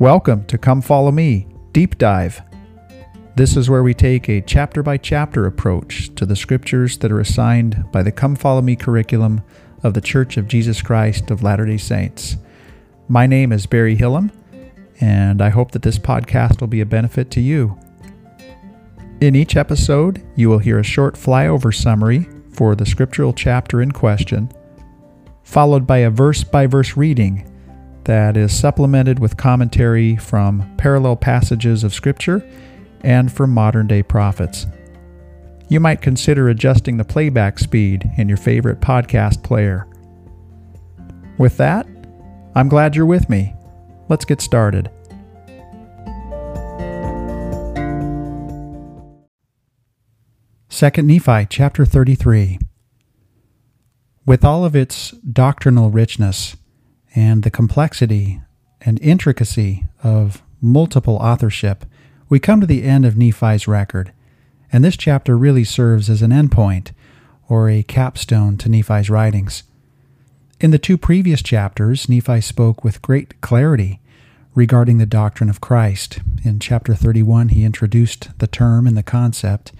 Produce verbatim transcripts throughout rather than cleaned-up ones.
Welcome to Come Follow Me, Deep Dive. This is where we take a chapter-by-chapter approach to the scriptures that are assigned by the Come Follow Me curriculum of the Church of Jesus Christ of Latter-day Saints. My name is Barry Hillam, and I hope that this podcast will be a benefit to you. In each episode, you will hear a short flyover summary for the scriptural chapter in question, followed by a verse-by-verse reading that is supplemented with commentary from parallel passages of Scripture and from modern-day prophets. You might consider adjusting the playback speed in your favorite podcast player. With that, I'm glad you're with me. Let's get started. Second Nephi chapter thirty-three. With all of its doctrinal richness and the complexity and intricacy of multiple authorship, we come to the end of Nephi's record, and this chapter really serves as an endpoint or a capstone to Nephi's writings. In the two previous chapters, Nephi spoke with great clarity regarding the doctrine of Christ. In chapter thirty-one, he introduced the term and the concept,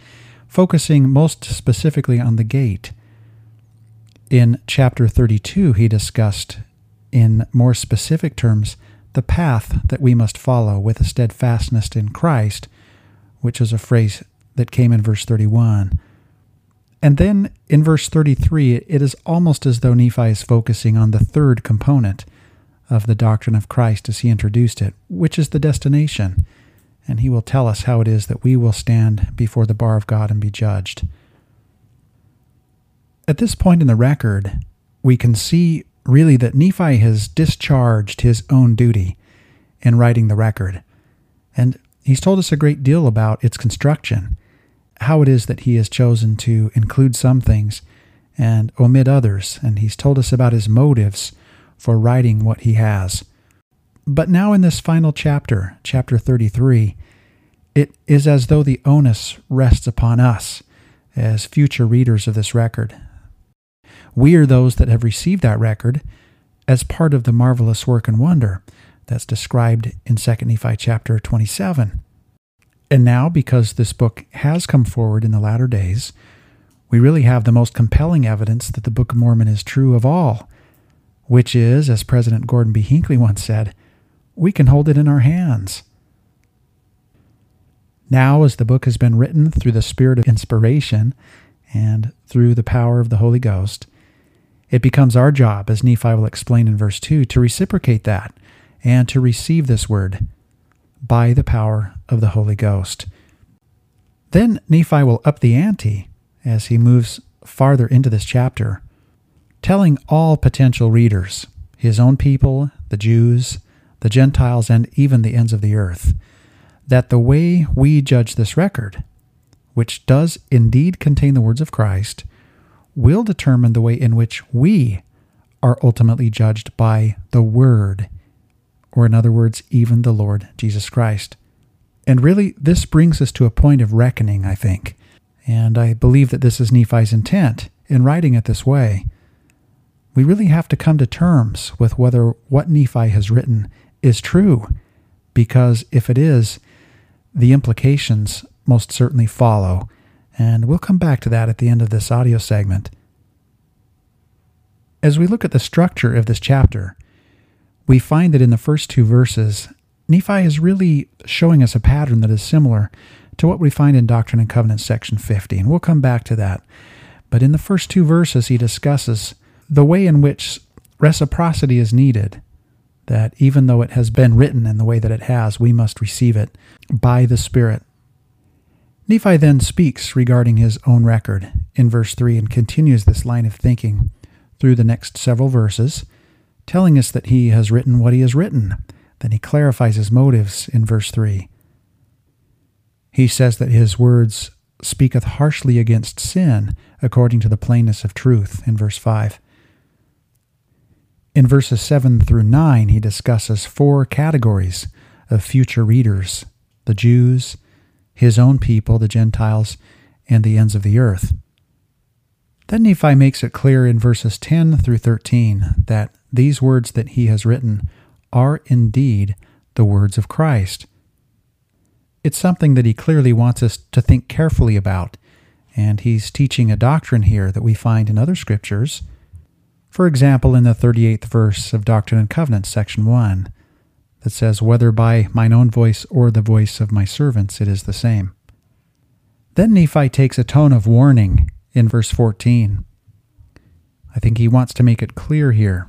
focusing most specifically on the gate. In chapter thirty-two, he discussed, in more specific terms, the path that we must follow with a steadfastness in Christ, which is a phrase that came in verse thirty-one. And then in verse thirty-three, it is almost as though Nephi is focusing on the third component of the doctrine of Christ as he introduced it, which is the destination. And he will tell us how it is that we will stand before the bar of God and be judged. At this point in the record, we can see really that Nephi has discharged his own duty in writing the record, and he's told us a great deal about its construction, how it is that he has chosen to include some things and omit others, and he's told us about his motives for writing what he has. But now in this final chapter, chapter thirty-three, it is as though the onus rests upon us as future readers of this record. We are those that have received that record as part of the marvelous work and wonder that's described in Second Nephi chapter twenty-seven. And now, because this book has come forward in the latter days, we really have the most compelling evidence that the Book of Mormon is true of all, which is, as President Gordon B. Hinckley once said, we can hold it in our hands. Now, as the book has been written through the spirit of inspiration and through the power of the Holy Ghost, it becomes our job, as Nephi will explain in verse two, to reciprocate that and to receive this word by the power of the Holy Ghost. Then Nephi will up the ante as he moves farther into this chapter, telling all potential readers, his own people, the Jews, the Gentiles, and even the ends of the earth, that the way we judge this record, which does indeed contain the words of Christ, will determine the way in which we are ultimately judged by the Word, or in other words, even the Lord Jesus Christ. And really, this brings us to a point of reckoning, I think, and I believe that this is Nephi's intent in writing it this way. We really have to come to terms with whether what Nephi has written is true, because if it is, the implications most certainly follow, and we'll come back to that at the end of this audio segment. As we look at the structure of this chapter, we find that in the first two verses, Nephi is really showing us a pattern that is similar to what we find in Doctrine and Covenants section fifty, and we'll come back to that. But in the first two verses, he discusses the way in which reciprocity is needed, that even though it has been written in the way that it has, we must receive it by the Spirit. Nephi then speaks regarding his own record in verse three and continues this line of thinking through the next several verses, telling us that he has written what he has written. Then he clarifies his motives in verse three. He says that his words speaketh harshly against sin according to the plainness of truth in verse five. In verses seven through nine, he discusses four categories of future readers: the Jews, his own people, the Gentiles, and the ends of the earth. Then Nephi makes it clear in verses ten through thirteen that these words that he has written are indeed the words of Christ. It's something that he clearly wants us to think carefully about, and he's teaching a doctrine here that we find in other scriptures. For example, in the thirty-eighth verse of Doctrine and Covenants, section one, that says, "Whether by mine own voice or the voice of my servants, it is the same." Then Nephi takes a tone of warning in verse fourteen. I think he wants to make it clear here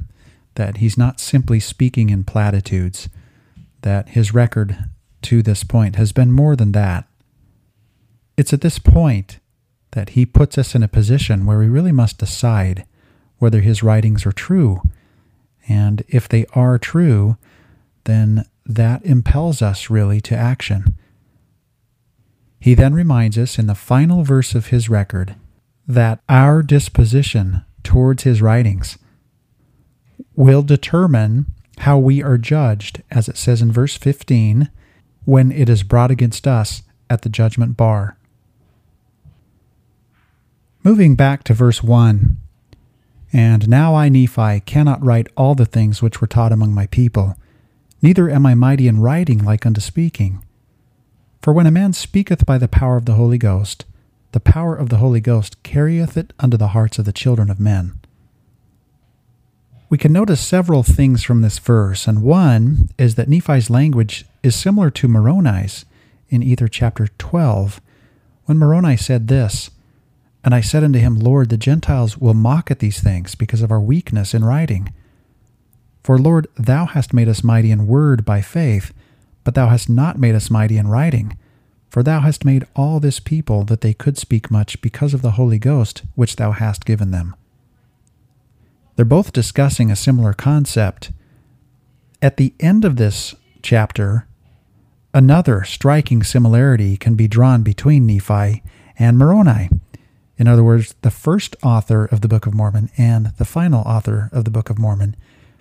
that he's not simply speaking in platitudes, that his record to this point has been more than that. It's at this point that he puts us in a position where we really must decide whether his writings are true, and if they are true, then that impels us really to action. He then reminds us in the final verse of his record that our disposition towards his writings will determine how we are judged, as it says in verse fifteen, when it is brought against us at the judgment bar. Moving back to verse one, "And now I, Nephi, cannot write all the things which were taught among my people, neither am I mighty in writing like unto speaking. For when a man speaketh by the power of the Holy Ghost, the power of the Holy Ghost carrieth it unto the hearts of the children of men." We can notice several things from this verse, and one is that Nephi's language is similar to Moroni's in Ether chapter twelve, when Moroni said this, "And I said unto him, Lord, the Gentiles will mock at these things because of our weakness in writing. For, Lord, thou hast made us mighty in word by faith, but thou hast not made us mighty in writing. For thou hast made all this people that they could speak much because of the Holy Ghost which thou hast given them." They're both discussing a similar concept. At the end of this chapter, another striking similarity can be drawn between Nephi and Moroni. In other words, the first author of the Book of Mormon and the final author of the Book of Mormon,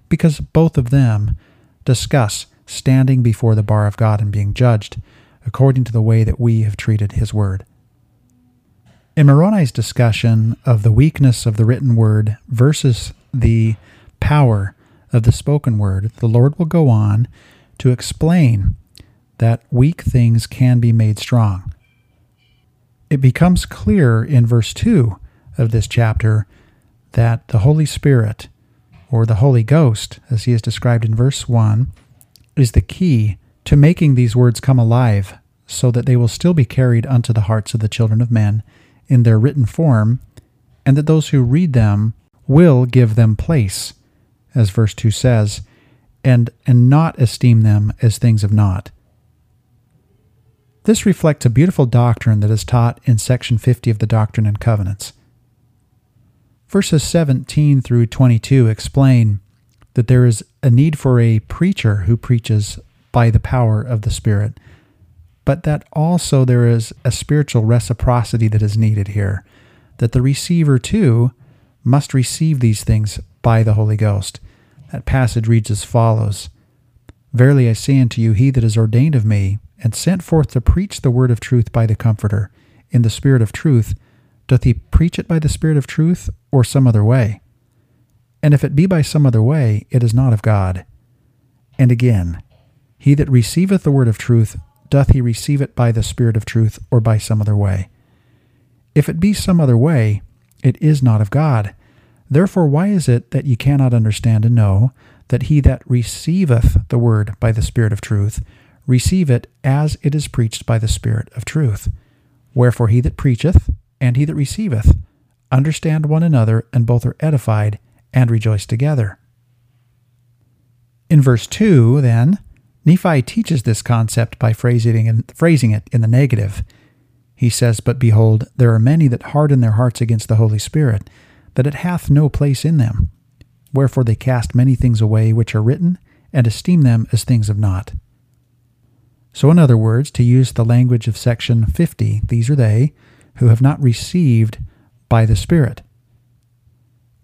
because both of them discuss standing before the bar of God and being judged according to the way that we have treated his word. In Moroni's discussion of the weakness of the written word versus the power of the spoken word, the Lord will go on to explain that weak things can be made strong. It becomes clear in verse two of this chapter that the Holy Spirit, or the Holy Ghost, as he is described in verse one, is the key to making these words come alive so that they will still be carried unto the hearts of the children of men in their written form, and that those who read them will give them place, as verse two says, and, and not esteem them as things of naught. This reflects a beautiful doctrine that is taught in section fifty of the Doctrine and Covenants. Verses seventeen through twenty-two explain that there is a need for a preacher who preaches by the power of the Spirit, but that also there is a spiritual reciprocity that is needed here, that the receiver too must receive these things by the Holy Ghost. That passage reads as follows, "Verily I say unto you, he that is ordained of me, and sent forth to preach the word of truth by the Comforter, in the Spirit of truth, doth he preach it by the Spirit of truth, or some other way? And if it be by some other way, it is not of God. And again, he that receiveth the word of truth, doth he receive it by the Spirit of truth, or by some other way? If it be some other way, it is not of God. Therefore, why is it that ye cannot understand and know that he that receiveth the word by the Spirit of truth, receive it as it is preached by the Spirit of truth? Wherefore he that preacheth and he that receiveth understand one another, and both are edified and rejoice together." In verse two, then, Nephi teaches this concept by phrasing it in the negative. He says, "But behold, there are many that harden their hearts against the Holy Spirit, that it hath no place in them. Wherefore they cast many things away which are written, and esteem them as things of naught." So in other words, to use the language of section fifty, these are they who have not received by the Spirit.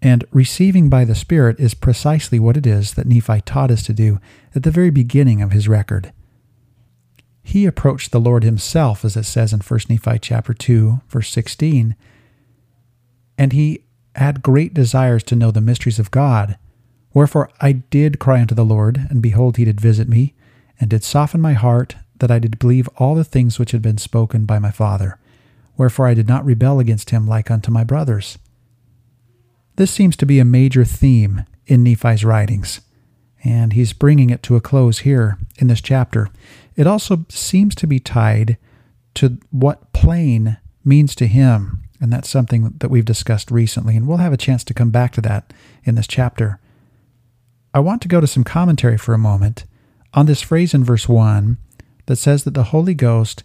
And receiving by the Spirit is precisely what it is that Nephi taught us to do at the very beginning of his record. He approached the Lord himself, as it says in First Nephi chapter two, verse sixteen, and he had great desires to know the mysteries of God. "Wherefore I did cry unto the Lord, and behold, he did visit me, and did soften my heart, that I did believe all the things which had been spoken by my father. Wherefore I did not rebel against him like unto my brothers. This seems to be a major theme in Nephi's writings, and he's bringing it to a close here in this chapter. It also seems to be tied to what plain means to him, and that's something that we've discussed recently, and we'll have a chance to come back to that in this chapter. I want to go to some commentary for a moment on this phrase in verse one that says that the Holy Ghost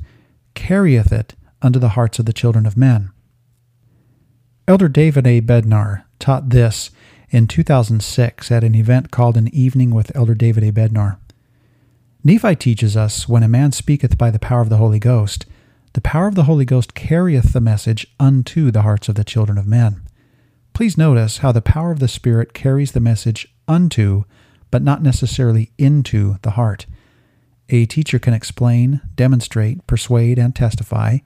carrieth it unto the hearts of the children of men. Elder David A. Bednar taught this in two thousand six at an event called An Evening with Elder David A. Bednar. Nephi teaches us, when a man speaketh by the power of the Holy Ghost, the power of the Holy Ghost carrieth the message unto the hearts of the children of men. Please notice how the power of the Spirit carries the message unto, but not necessarily into, the heart. A teacher can explain, demonstrate, persuade, and testify,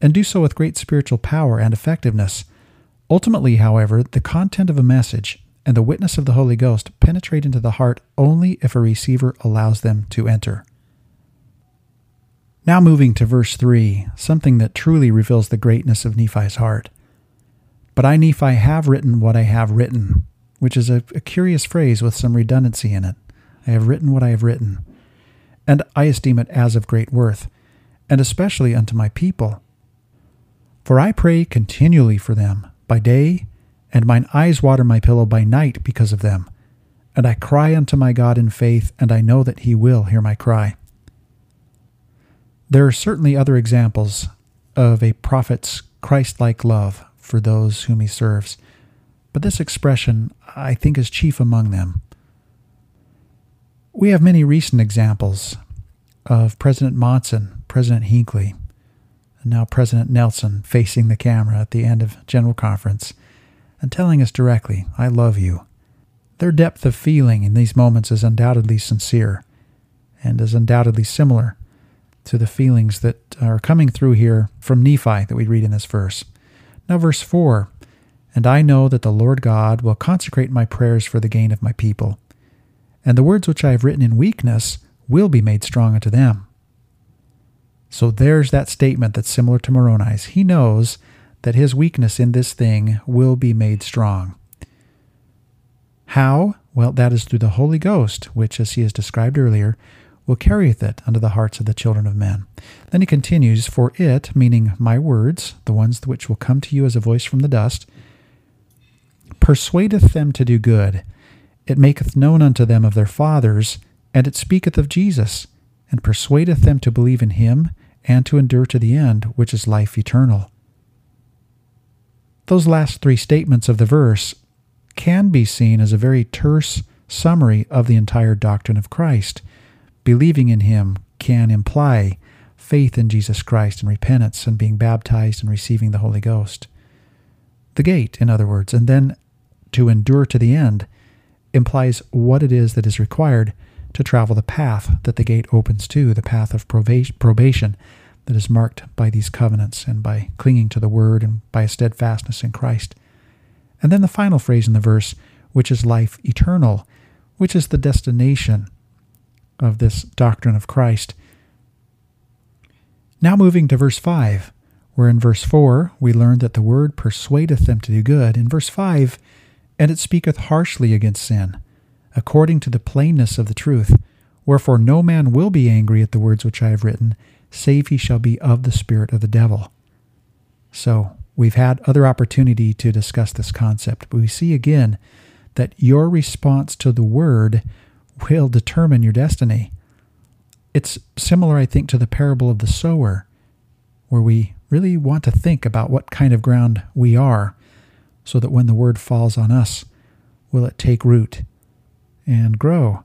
and do so with great spiritual power and effectiveness. Ultimately, however, the content of a message and the witness of the Holy Ghost penetrate into the heart only if a receiver allows them to enter. Now moving to verse three, something that truly reveals the greatness of Nephi's heart. But I, Nephi, have written what I have written, which is a, a curious phrase with some redundancy in it. I have written what I have written. And I esteem it as of great worth, and especially unto my people. For I pray continually for them by day, and mine eyes water my pillow by night because of them. And I cry unto my God in faith, and I know that he will hear my cry. There are certainly other examples of a prophet's Christ-like love for those whom he serves, but this expression, I think, is chief among them. We have many recent examples of President Monson, President Hinckley, and now President Nelson facing the camera at the end of General Conference and telling us directly, I love you. Their depth of feeling in these moments is undoubtedly sincere and is undoubtedly similar to the feelings that are coming through here from Nephi that we read in this verse. Now verse four, and I know that the Lord God will consecrate my prayers for the gain of my people, and the words which I have written in weakness will be made strong unto them. So there's that statement that's similar to Moroni's. He knows that his weakness in this thing will be made strong. How? Well, that is through the Holy Ghost, which, as he has described earlier, will carrieth it unto the hearts of the children of men. Then he continues, for it, meaning my words, the ones which will come to you as a voice from the dust, persuadeth them to do good. It maketh known unto them of their fathers, and it speaketh of Jesus, and persuadeth them to believe in him, and to endure to the end, which is life eternal. Those last three statements of the verse can be seen as a very terse summary of the entire doctrine of Christ. Believing in him can imply faith in Jesus Christ and repentance and being baptized and receiving the Holy Ghost. The gate, in other words, and then to endure to the end, implies what it is that is required to travel the path that the gate opens to, the path of probation that is marked by these covenants and by clinging to the word and by a steadfastness in Christ. And then the final phrase in the verse, which is life eternal, which is the destination of this doctrine of Christ. Now moving to verse five, where in verse four we learn that the word persuadeth them to do good. In verse five, and it speaketh harshly against sin, according to the plainness of the truth. Wherefore no man will be angry at the words which I have written, save he shall be of the spirit of the devil. So, we've had other opportunity to discuss this concept, but we see again that your response to the word will determine your destiny. It's similar, I think, to the parable of the sower, where we really want to think about what kind of ground we are, so that when the word falls on us, will it take root and grow?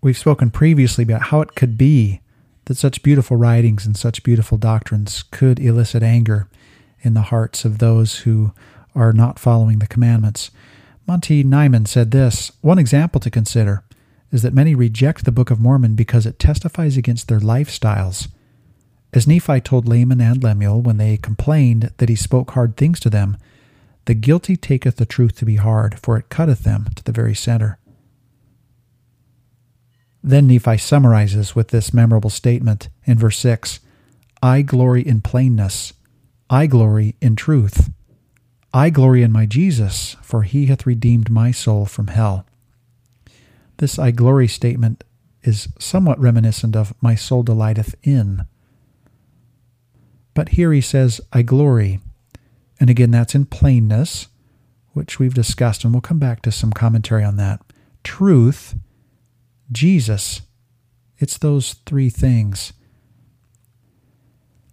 We've spoken previously about how it could be that such beautiful writings and such beautiful doctrines could elicit anger in the hearts of those who are not following the commandments. Monty Nyman said this, one example to consider is that many reject the Book of Mormon because it testifies against their lifestyles. As Nephi told Laman and Lemuel when they complained that he spoke hard things to them, the guilty taketh the truth to be hard, for it cutteth them to the very center. Then Nephi summarizes with this memorable statement in verse six, I glory in plainness, I glory in truth, I glory in my Jesus, for he hath redeemed my soul from hell. This I glory statement is somewhat reminiscent of my soul delighteth in. But here he says, I glory. And again, that's in plainness, which we've discussed, and we'll come back to some commentary on that. Truth, Jesus, it's those three things.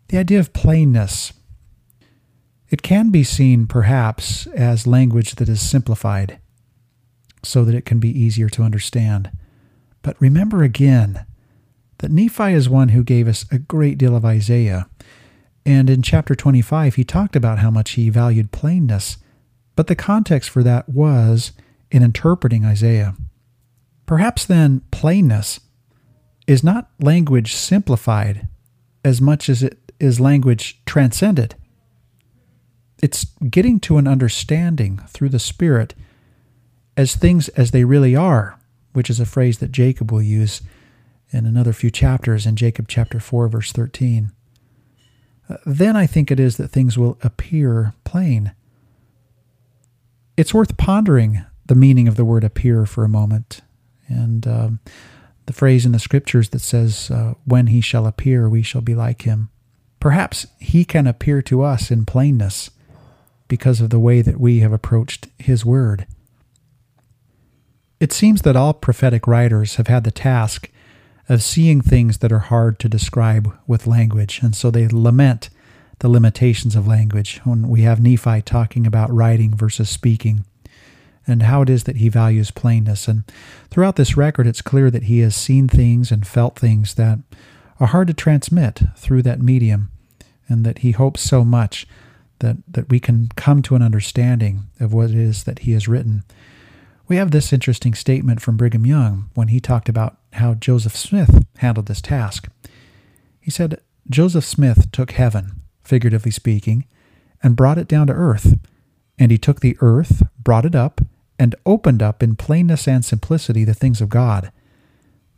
The idea of plainness, it can be seen perhaps as language that is simplified so that it can be easier to understand. But remember again that Nephi is one who gave us a great deal of Isaiah. And in chapter twenty-five, he talked about how much he valued plainness, but the context for that was in interpreting Isaiah. Perhaps then plainness is not language simplified as much as it is language transcended. It's getting to an understanding through the Spirit as things as they really are, which is a phrase that Jacob will use in another few chapters in Jacob chapter four, verse thirteen. Then I think it is that things will appear plain. It's worth pondering the meaning of the word appear for a moment. And um, the phrase in the scriptures that says, uh, when he shall appear, we shall be like him. Perhaps he can appear to us in plainness because of the way that we have approached his word. It seems that all prophetic writers have had the task of seeing things that are hard to describe with language, and so they lament the limitations of language when we have Nephi talking about writing versus speaking and how it is that he values plainness. And throughout this record, it's clear that he has seen things and felt things that are hard to transmit through that medium, and that he hopes so much that, that we can come to an understanding of what it is that he has written. We have this interesting statement from Brigham Young when he talked about how Joseph Smith handled this task. He said, Joseph Smith took heaven, figuratively speaking, and brought it down to earth. And he took the earth, brought it up, and opened up in plainness and simplicity the things of God.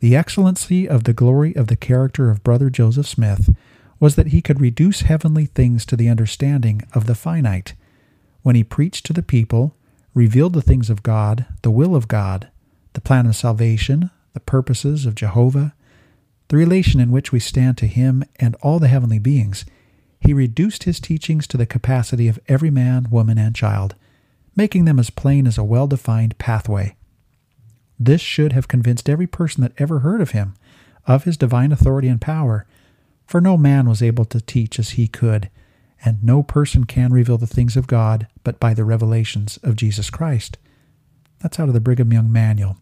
The excellency of the glory of the character of Brother Joseph Smith was that he could reduce heavenly things to the understanding of the finite. When he preached to the people, revealed the things of God, the will of God, the plan of salvation, the purposes of Jehovah, the relation in which we stand to him and all the heavenly beings, he reduced his teachings to the capacity of every man, woman, and child, making them as plain as a well-defined pathway. This should have convinced every person that ever heard of him, of his divine authority and power, for no man was able to teach as he could, and no person can reveal the things of God but by the revelations of Jesus Christ. That's out of the Brigham Young Manual.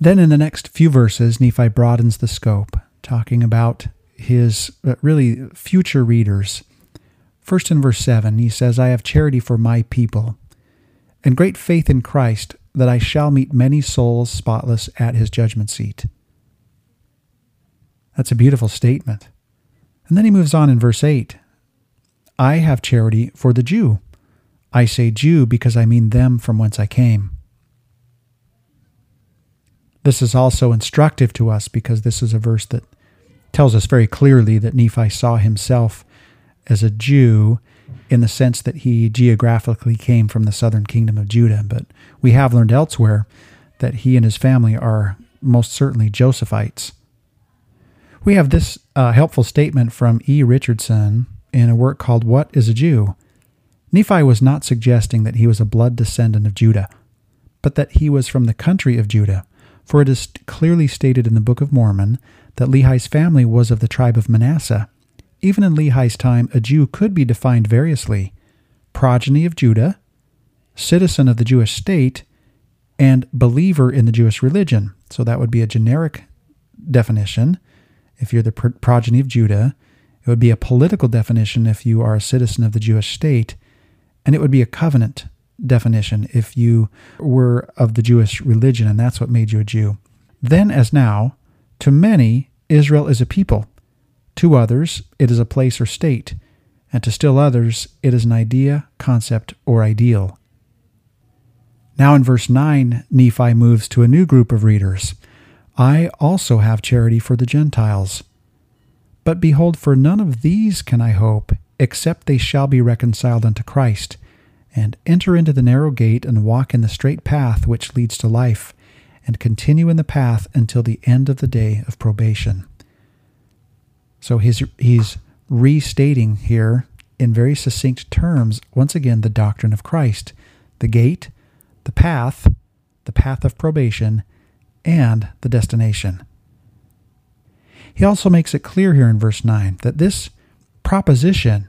Then in the next few verses, Nephi broadens the scope, talking about his uh, really future readers. First in verse seven, he says, I have charity for my people, and great faith in Christ, that I shall meet many souls spotless at his judgment seat. That's a beautiful statement. And then he moves on in verse eight. I have charity for the Jew. I say Jew because I mean them from whence I came. This is also instructive to us because this is a verse that tells us very clearly that Nephi saw himself as a Jew in the sense that he geographically came from the southern kingdom of Judah. But we have learned elsewhere that he and his family are most certainly Josephites. We have this uh, helpful statement from E. Richardson in a work called What is a Jew? Nephi was not suggesting that he was a blood descendant of Judah, but that he was from the country of Judah, for it is clearly stated in the Book of Mormon that Lehi's family was of the tribe of Manasseh. Even in Lehi's time, a Jew could be defined variously: progeny of Judah, citizen of the Jewish state, and believer in the Jewish religion. So that would be a generic definition if you're the progeny of Judah. It would be a political definition if you are a citizen of the Jewish state, and it would be a covenant definition if you were of the Jewish religion, and that's what made you a Jew. Then as now, to many, Israel is a people. To others, it is a place or state. And to still others, it is an idea, concept, or ideal. Now in verse nine, Nephi moves to a new group of readers. I also have charity for the Gentiles. But behold, for none of these can I hope, except they shall be reconciled unto Christ, and enter into the narrow gate, and walk in the straight path which leads to life, and continue in the path until the end of the day of probation. So he's, he's restating here in very succinct terms, once again, the doctrine of Christ, the gate, the path, the path of probation, and the destination. He also makes it clear here in verse nine that this proposition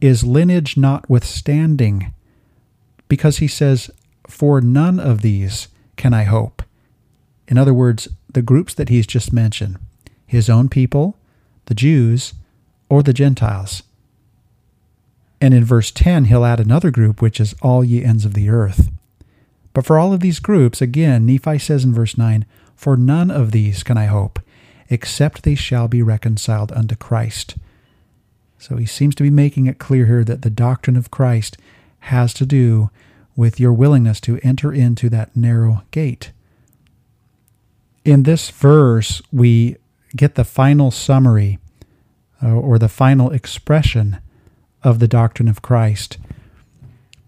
is lineage notwithstanding, because he says, for none of these can I hope. In other words, the groups that he's just mentioned, his own people, the Jews, or the Gentiles. And in verse ten, he'll add another group, which is all ye ends of the earth. But for all of these groups, again, Nephi says in verse nine, for none of these can I hope, except they shall be reconciled unto Christ. So he seems to be making it clear here that the doctrine of Christ has to do with your willingness to enter into that narrow gate. In this verse, we get the final summary uh, or the final expression of the doctrine of Christ.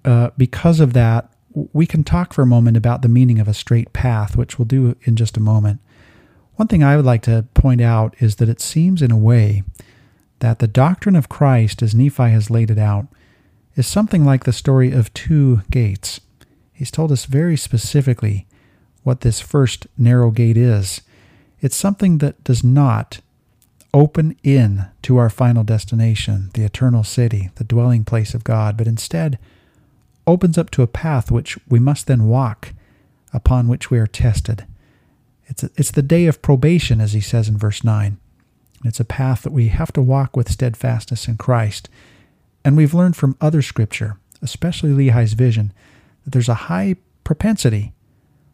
Uh, because of that, we can talk for a moment about the meaning of a straight path, which we'll do in just a moment. One thing I would like to point out is that it seems in a way that the doctrine of Christ, as Nephi has laid it out, is something like the story of two gates. He's told us very specifically what this first narrow gate is. It's something that does not open in to our final destination, the eternal city, the dwelling place of God, but instead opens up to a path which we must then walk, upon which we are tested. It's, a, it's the day of probation, as he says in verse nine. It's a path that we have to walk with steadfastness in Christ. And we've learned from other scripture, especially Lehi's vision, that there's a high propensity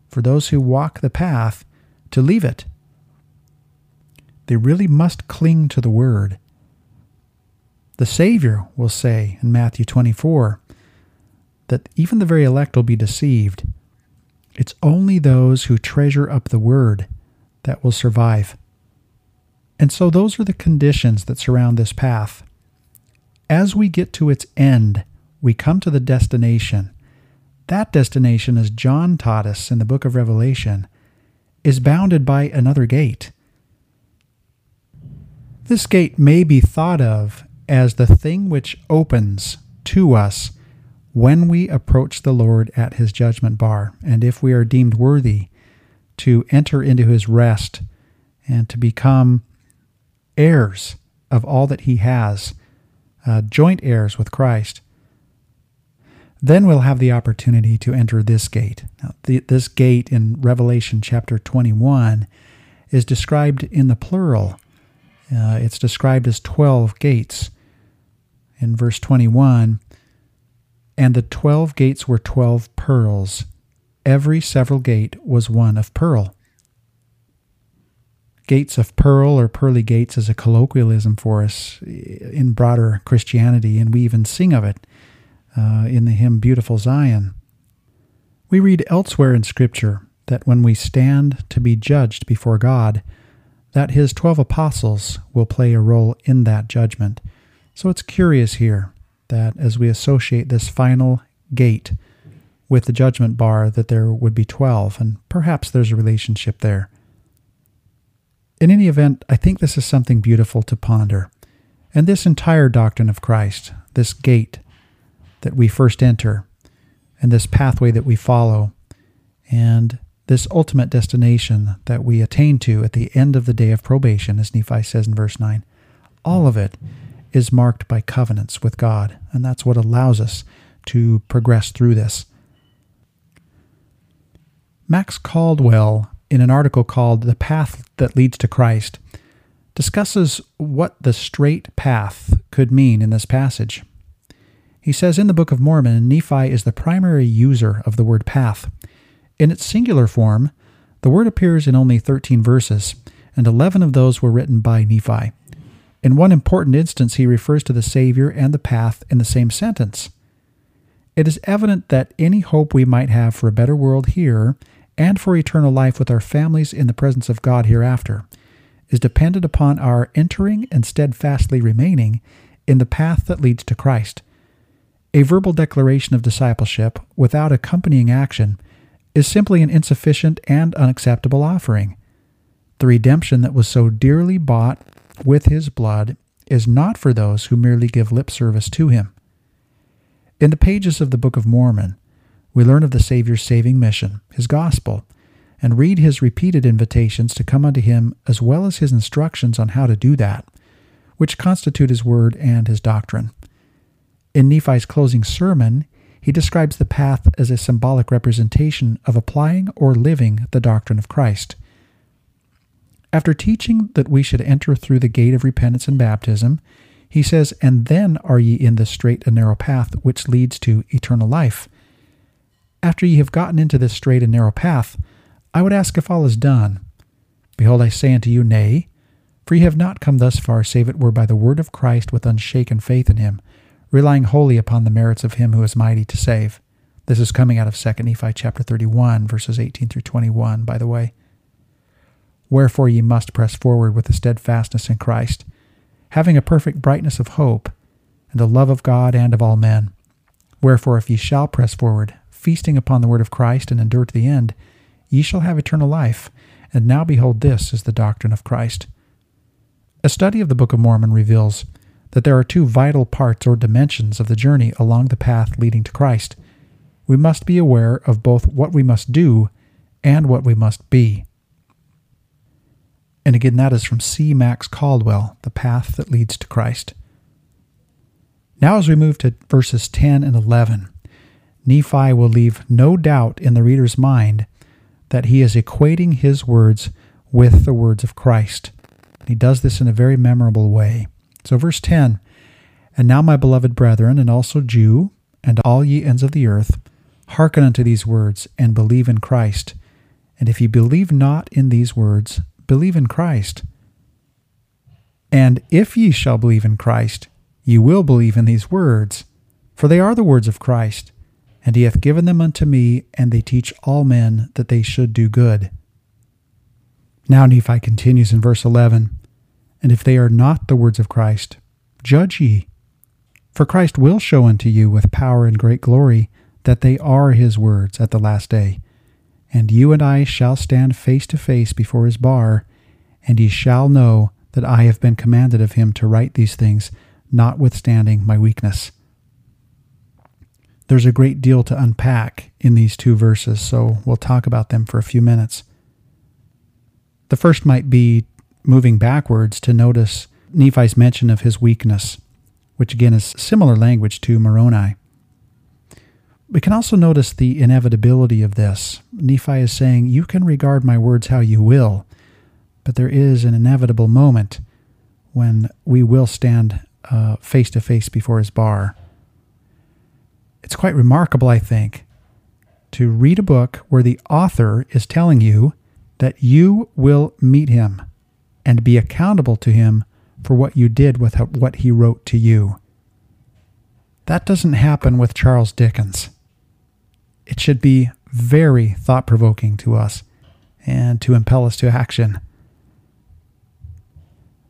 for those who walk the path to leave it. They really must cling to the word. The Savior will say in Matthew twenty-four that even the very elect will be deceived. It's only those who treasure up the word that will survive. And so those are the conditions that surround this path. As we get to its end, we come to the destination. That destination, as John taught us in the book of Revelation, is bounded by another gate. This gate may be thought of as the thing which opens to us when we approach the Lord at his judgment bar, and if we are deemed worthy to enter into his rest and to become heirs of all that he has, uh, joint heirs with Christ, then we'll have the opportunity to enter this gate. Now, the, this gate in Revelation chapter twenty-one is described in the plural. Uh, it's described as twelve gates. In verse twenty-one, and the twelve gates were twelve pearls. Every several gate was one of pearl. Gates of pearl or pearly gates is a colloquialism for us in broader Christianity, and we even sing of it uh, in the hymn Beautiful Zion. We read elsewhere in Scripture that when we stand to be judged before God, that his twelve apostles will play a role in that judgment. So it's curious here that as we associate this final gate with the judgment bar, that there would be twelve, and perhaps there's a relationship there. In any event, I think this is something beautiful to ponder. And this entire doctrine of Christ, this gate that we first enter, and this pathway that we follow, and this ultimate destination that we attain to at the end of the day of probation, as Nephi says in verse nine, all of it is marked by covenants with God, and that's what allows us to progress through this. Max Caldwell, in an article called The Path That Leads to Christ, discusses what the straight path could mean in this passage. He says, in the Book of Mormon, Nephi is the primary user of the word path. In its singular form, the word appears in only thirteen verses, and eleven of those were written by Nephi. In one important instance, he refers to the Savior and the path in the same sentence. it is evident that any hope we might have for a better world here and for eternal life with our families in the presence of God hereafter is dependent upon our entering and steadfastly remaining in the path that leads to Christ. A verbal declaration of discipleship without accompanying action is simply an insufficient and unacceptable offering. The redemption that was so dearly bought with his blood is not for those who merely give lip service to him. In the pages of the Book of Mormon, we learn of the Savior's saving mission, his gospel, and read his repeated invitations to come unto him as well as his instructions on how to do that, which constitute his word and his doctrine. In Nephi's closing sermon, he describes the path as a symbolic representation of applying or living the doctrine of Christ. After teaching that we should enter through the gate of repentance and baptism, he says, "And then are ye in the straight and narrow path which leads to eternal life." After ye have gotten into this straight and narrow path, I would ask if all is done. Behold, I say unto you, nay, for ye have not come thus far, save it were by the word of Christ with unshaken faith in him, relying wholly upon the merits of him who is mighty to save. This is coming out of Second Nephi chapter thirty-one, verses eighteen through twenty-one, by the way. Wherefore ye must press forward with a steadfastness in Christ, having a perfect brightness of hope, and the love of God and of all men. Wherefore if ye shall press forward, feasting upon the word of Christ and endure to the end, ye shall have eternal life. And now behold, this is the doctrine of Christ. A study of the Book of Mormon reveals that there are two vital parts or dimensions of the journey along the path leading to Christ. We must be aware of both what we must do and what we must be. And again, that is from C. Max Caldwell, The Path That Leads to Christ. Now as we move to verses ten and eleven, Nephi will leave no doubt in the reader's mind that he is equating his words with the words of Christ. He does this in a very memorable way. So verse ten, "And now, my beloved brethren, and also Jew, and all ye ends of the earth, hearken unto these words, and believe in Christ. And if ye believe not in these words, believe in Christ. And if ye shall believe in Christ, ye will believe in these words, for they are the words of Christ, and he hath given them unto me, and they teach all men that they should do good." Now Nephi continues in verse eleven, "And if they are not the words of Christ, judge ye, for Christ will show unto you with power and great glory that they are his words at the last day. And you and I shall stand face to face before his bar, and ye shall know that I have been commanded of him to write these things, notwithstanding my weakness." There's a great deal to unpack in these two verses, so we'll talk about them for a few minutes. The first might be moving backwards to notice Nephi's mention of his weakness, which again is similar language to Moroni. We can also notice the inevitability of this. Nephi is saying, you can regard my words how you will, but there is an inevitable moment when we will stand uh, face to face before his bar. It's quite remarkable, I think, to read a book where the author is telling you that you will meet him and be accountable to him for what you did with what he wrote to you. That doesn't happen with Charles Dickens. It should be very thought-provoking to us and to impel us to action.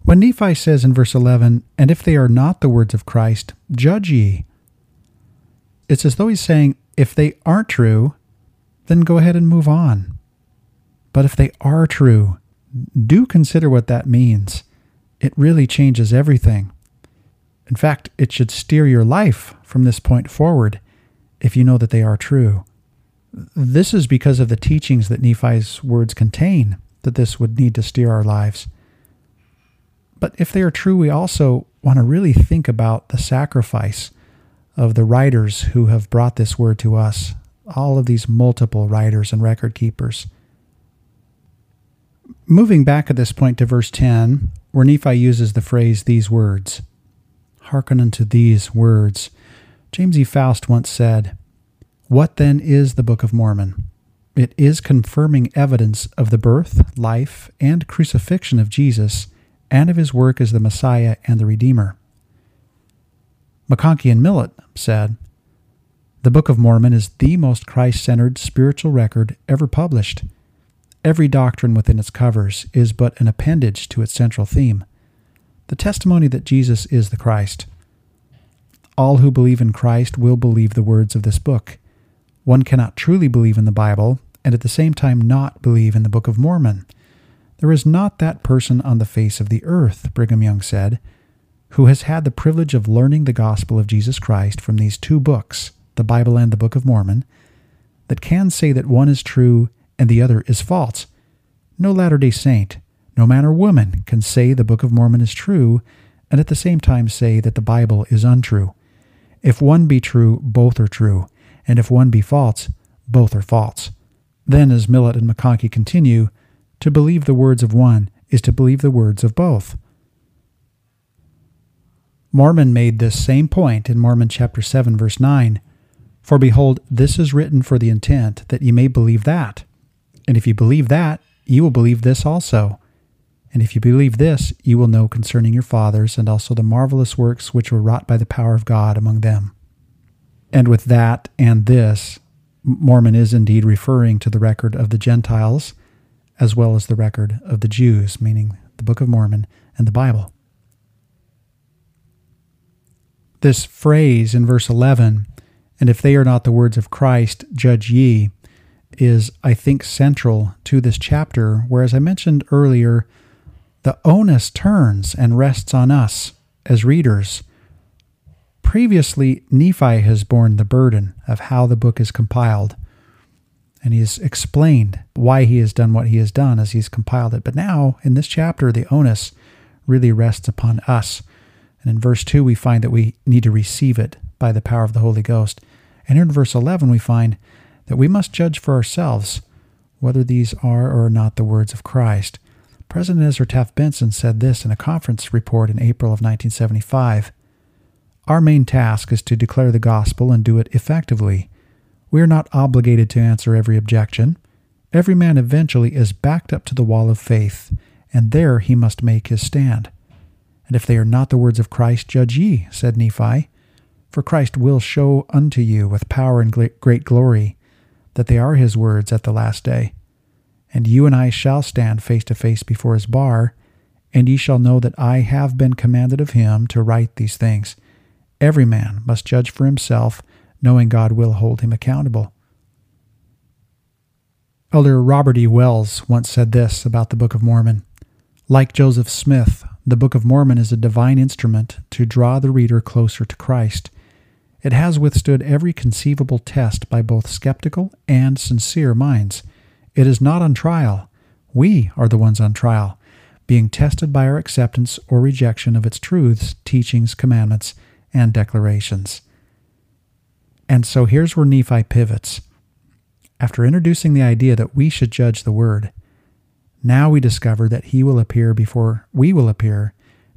When Nephi says in verse eleven, "And if they are not the words of Christ, judge ye," it's as though he's saying, if they aren't true, then go ahead and move on. But if they are true, do consider what that means. It really changes everything. In fact, it should steer your life from this point forward if you know that they are true. This is because of the teachings that Nephi's words contain that this would need to steer our lives. But if they are true, we also want to really think about the sacrifice of the writers who have brought this word to us, all of these multiple writers and record keepers. Moving back at this point to verse ten, where Nephi uses the phrase, "these words." Hearken unto these words. James E. Faust once said, "What then is the Book of Mormon? It is confirming evidence of the birth, life, and crucifixion of Jesus, and of his work as the Messiah and the Redeemer." McConkie and Millet said, The Book of Mormon is the most Christ-centered spiritual record ever published. Every doctrine within its covers is but an appendage to its central theme, the testimony that Jesus is the Christ. All who believe in Christ will believe the words of this book. One cannot truly believe in the Bible and at the same time not believe in the Book of Mormon. There is not that person on the face of the earth, Brigham Young said, who has had the privilege of learning the gospel of Jesus Christ from these two books, the Bible and the Book of Mormon, that can say that one is true and the other is false. No Latter-day Saint, no man or woman, can say the Book of Mormon is true and at the same time say that the Bible is untrue. If one be true, both are true, and if one be false, both are false. Then, as Millet and McConkie continue, to believe the words of one is to believe the words of both. Mormon made this same point in Mormon chapter seven, verse nine, "For behold, this is written for the intent that ye may believe that. And if you believe that, you will believe this also. And if you believe this, you will know concerning your fathers, and also the marvelous works which were wrought by the power of God among them." And with that and this, Mormon is indeed referring to the record of the Gentiles, as well as the record of the Jews, meaning the Book of Mormon and the Bible. This phrase in verse eleven, "And if they are not the words of Christ, judge ye," is, I think, central to this chapter, where, as I mentioned earlier, the onus turns and rests on us as readers. Previously, Nephi has borne the burden of how the book is compiled, and he has explained why he has done what he has done as he's compiled it. But now, in this chapter, the onus really rests upon us. And in verse two, we find that we need to receive it by the power of the Holy Ghost. And in verse eleven, we find that we must judge for ourselves whether these are or are not the words of Christ. President Ezra Taft Benson said this in a conference report in April of nineteen seventy-five. "Our main task is to declare the gospel and do it effectively. We are not obligated to answer every objection. Every man eventually is backed up to the wall of faith, and there he must make his stand. And if they are not the words of Christ, judge ye," said Nephi, "for Christ will show unto you with power and great glory that they are his words at the last day. And you and I shall stand face to face before his bar, and ye shall know that I have been commanded of him to write these things. Every man must judge for himself, knowing God will hold him accountable." Elder Robert E. Wells once said this about the Book of Mormon: "Like Joseph Smith, the Book of Mormon is a divine instrument to draw the reader closer to Christ. It has withstood every conceivable test by both skeptical and sincere minds. It is not on trial. We are the ones on trial, being tested by our acceptance or rejection of its truths, teachings, commandments, and declarations." And so here's where Nephi pivots. After introducing the idea that we should judge the word, now we discover that he will appear before we will appear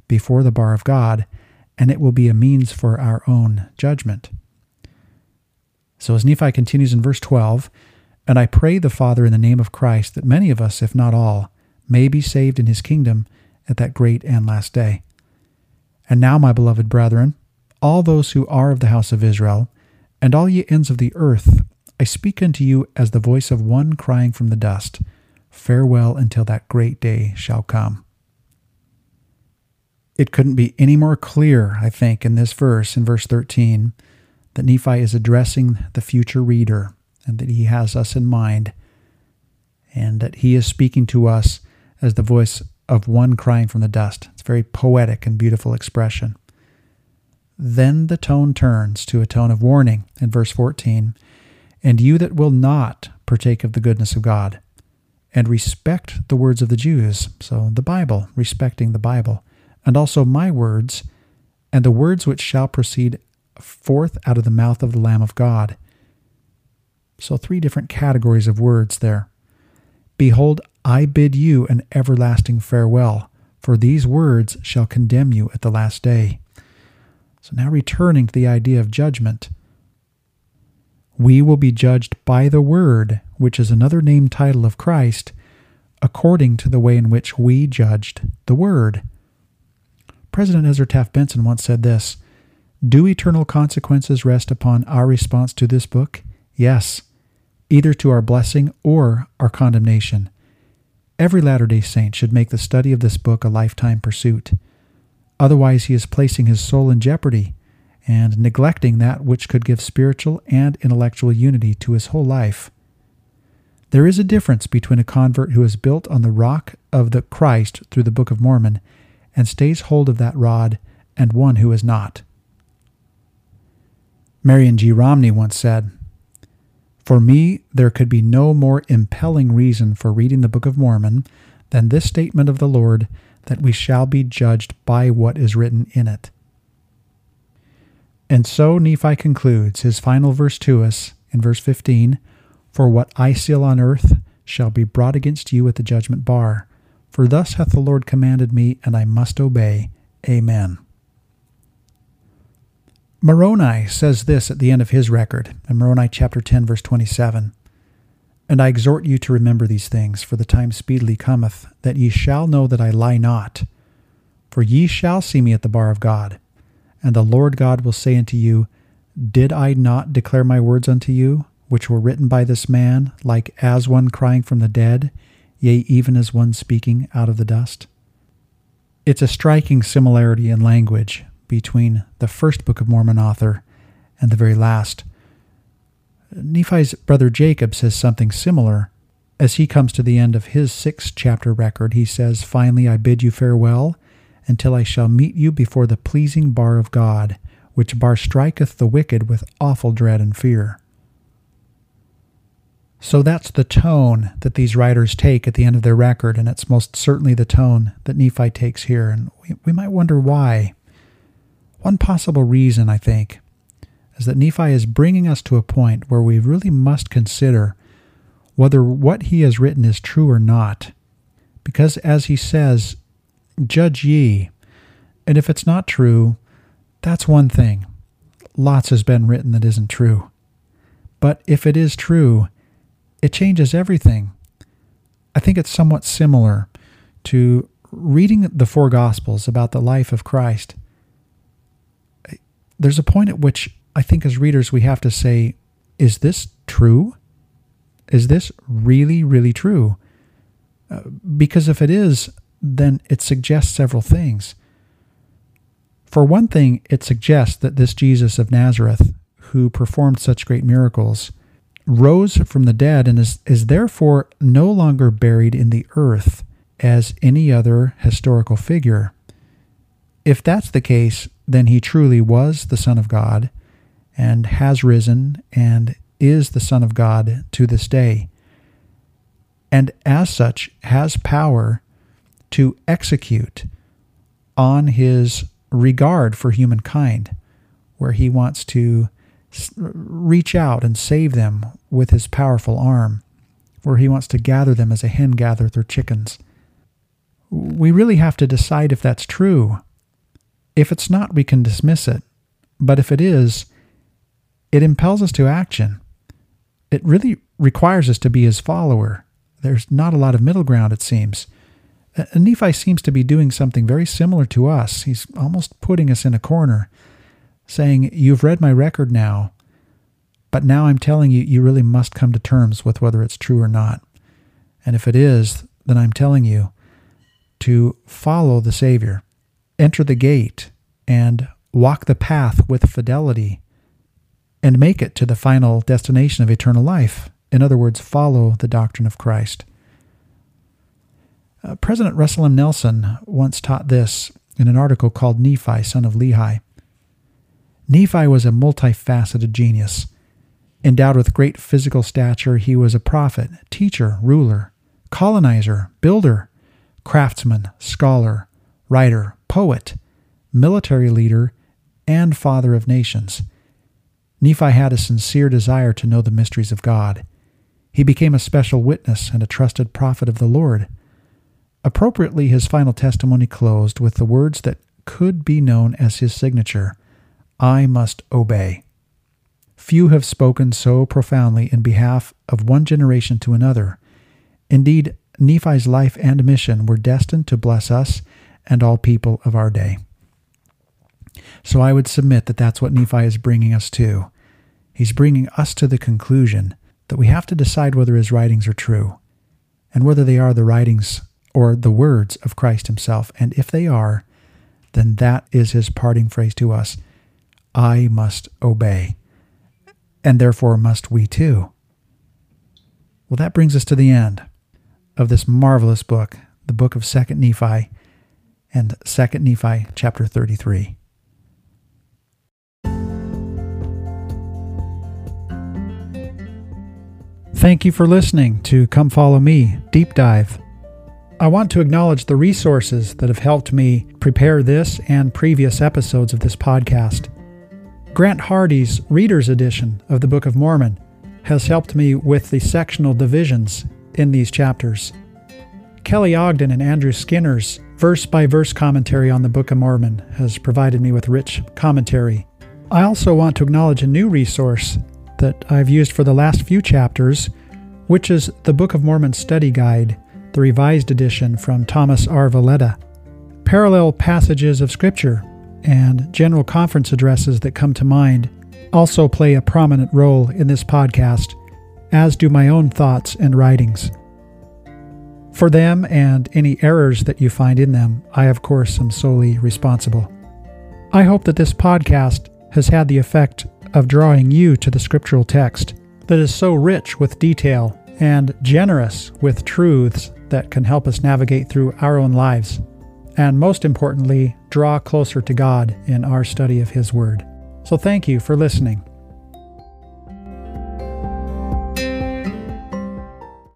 before the bar of God, and it will be a means for our own judgment. So as Nephi continues in verse twelve, "And I pray the Father in the name of Christ that many of us, if not all, may be saved in his kingdom at that great and last day. And now, my beloved brethren, all those who are of the house of Israel, and all ye ends of the earth, I speak unto you as the voice of one crying from the dust. Farewell until that great day shall come." It couldn't be any more clear, I think, in this verse, in verse thirteen, that Nephi is addressing the future reader, and that he has us in mind, and that he is speaking to us as the voice of one crying from the dust. It's a very poetic and beautiful expression. Then the tone turns to a tone of warning in verse fourteen, "And you that will not partake of the goodness of God, and respect the words of the Jews," so the Bible, respecting the Bible, "and also my words, and the words which shall proceed forth out of the mouth of the Lamb of God." So three different categories of words there. "Behold, I bid you an everlasting farewell, for these words shall condemn you at the last day." So now returning to the idea of judgment, we will be judged by the word, which is another name title of Christ, according to the way in which we judged the word. President Ezra Taft Benson once said this: Do eternal consequences rest upon our response to this book? Yes, either to our blessing or our condemnation. Every Latter-day Saint should make the study of this book a lifetime pursuit. Otherwise, he is placing his soul in jeopardy and neglecting that which could give spiritual and intellectual unity to his whole life. There is a difference between a convert who is built on the rock of the Christ through the Book of Mormon and stays hold of that rod, and one who is not. Marion G. Romney once said, "For me, there could be no more impelling reason for reading the Book of Mormon than this statement of the Lord, that we shall be judged by what is written in it." And so Nephi concludes his final verse to us in verse fifteen, "For what I seal on earth shall be brought against you at the judgment bar. For thus hath the Lord commanded me, and I must obey. Amen." Moroni says this at the end of his record, in Moroni chapter ten, verse twenty-seven, "And I exhort you to remember these things, for the time speedily cometh, that ye shall know that I lie not. For ye shall see me at the bar of God. And the Lord God will say unto you, Did I not declare my words unto you, which were written by this man, like as one crying from the dead, yea, even as one speaking out of the dust?" It's a striking similarity in language between the first Book of Mormon author and the very last. Nephi's brother Jacob says something similar. As he comes to the end of his sixth chapter record, he says, "Finally, I bid you farewell, until I shall meet you before the pleasing bar of God, which bar striketh the wicked with awful dread and fear." So that's the tone that these writers take at the end of their record, and it's most certainly the tone that Nephi takes here, and we, we might wonder why. One possible reason, I think, is that Nephi is bringing us to a point where we really must consider whether what he has written is true or not, because as he says, "Judge ye," and if it's not true, that's one thing. Lots has been written that isn't true. But if it is true, it changes everything. I think it's somewhat similar to reading the four Gospels about the life of Christ. There's a point at which I think as readers we have to say, is this true? Is this really, really true? Uh, because if it is, then it suggests several things. For one thing, it suggests that this Jesus of Nazareth, who performed such great miracles, rose from the dead and is, is therefore no longer buried in the earth as any other historical figure. If that's the case, then he truly was the Son of God and has risen and is the Son of God to this day, and as such has power to execute on his regard for humankind, where he wants to reach out and save them with his powerful arm, where he wants to gather them as a hen gathereth her chickens. We really have to decide if that's true. If it's not, we can dismiss it. But if it is, it impels us to action. It really requires us to be his follower. There's not a lot of middle ground, it seems. And Nephi seems to be doing something very similar to us. He's almost putting us in a corner, saying, "You've read my record now, but now I'm telling you, you really must come to terms with whether it's true or not. And if it is, then I'm telling you to follow the Savior. Enter the gate and walk the path with fidelity and make it to the final destination of eternal life." In other words, follow the doctrine of Christ. Uh, President Russell M. Nelson once taught this in an article called "Nephi, Son of Lehi." Nephi was a multifaceted genius. Endowed with great physical stature, he was a prophet, teacher, ruler, colonizer, builder, craftsman, scholar, writer, poet, military leader, and father of nations. Nephi had a sincere desire to know the mysteries of God. He became a special witness and a trusted prophet of the Lord. Appropriately, his final testimony closed with the words that could be known as his signature, "I must obey." Few have spoken so profoundly in behalf of one generation to another. Indeed, Nephi's life and mission were destined to bless us and all people of our day. So I would submit that that's what Nephi is bringing us to. He's bringing us to the conclusion that we have to decide whether his writings are true, and whether they are the writings or the words of Christ himself. And if they are, then that is his parting phrase to us: I must obey, and therefore must we too. Well, that brings us to the end of this marvelous book, the book of Second Nephi and Second Nephi chapter thirty-three. Thank you for listening to Come Follow Me Deep Dive. I want to acknowledge the resources that have helped me prepare this and previous episodes of this podcast. Grant Hardy's Reader's Edition of the Book of Mormon has helped me with the sectional divisions in these chapters. Kelly Ogden and Andrew Skinner's verse-by-verse commentary on the Book of Mormon has provided me with rich commentary. I also want to acknowledge a new resource that I've used for the last few chapters, which is the Book of Mormon Study Guide, the revised edition from Thomas R. Valletta. Parallel passages of Scripture and general conference addresses that come to mind also play a prominent role in this podcast, as do my own thoughts and writings. For them and any errors that you find in them, I, of course, am solely responsible. I hope that this podcast has had the effect of drawing you to the scriptural text that is so rich with detail and generous with truths that can help us navigate through our own lives, and most importantly, draw closer to God in our study of His Word. So thank you for listening.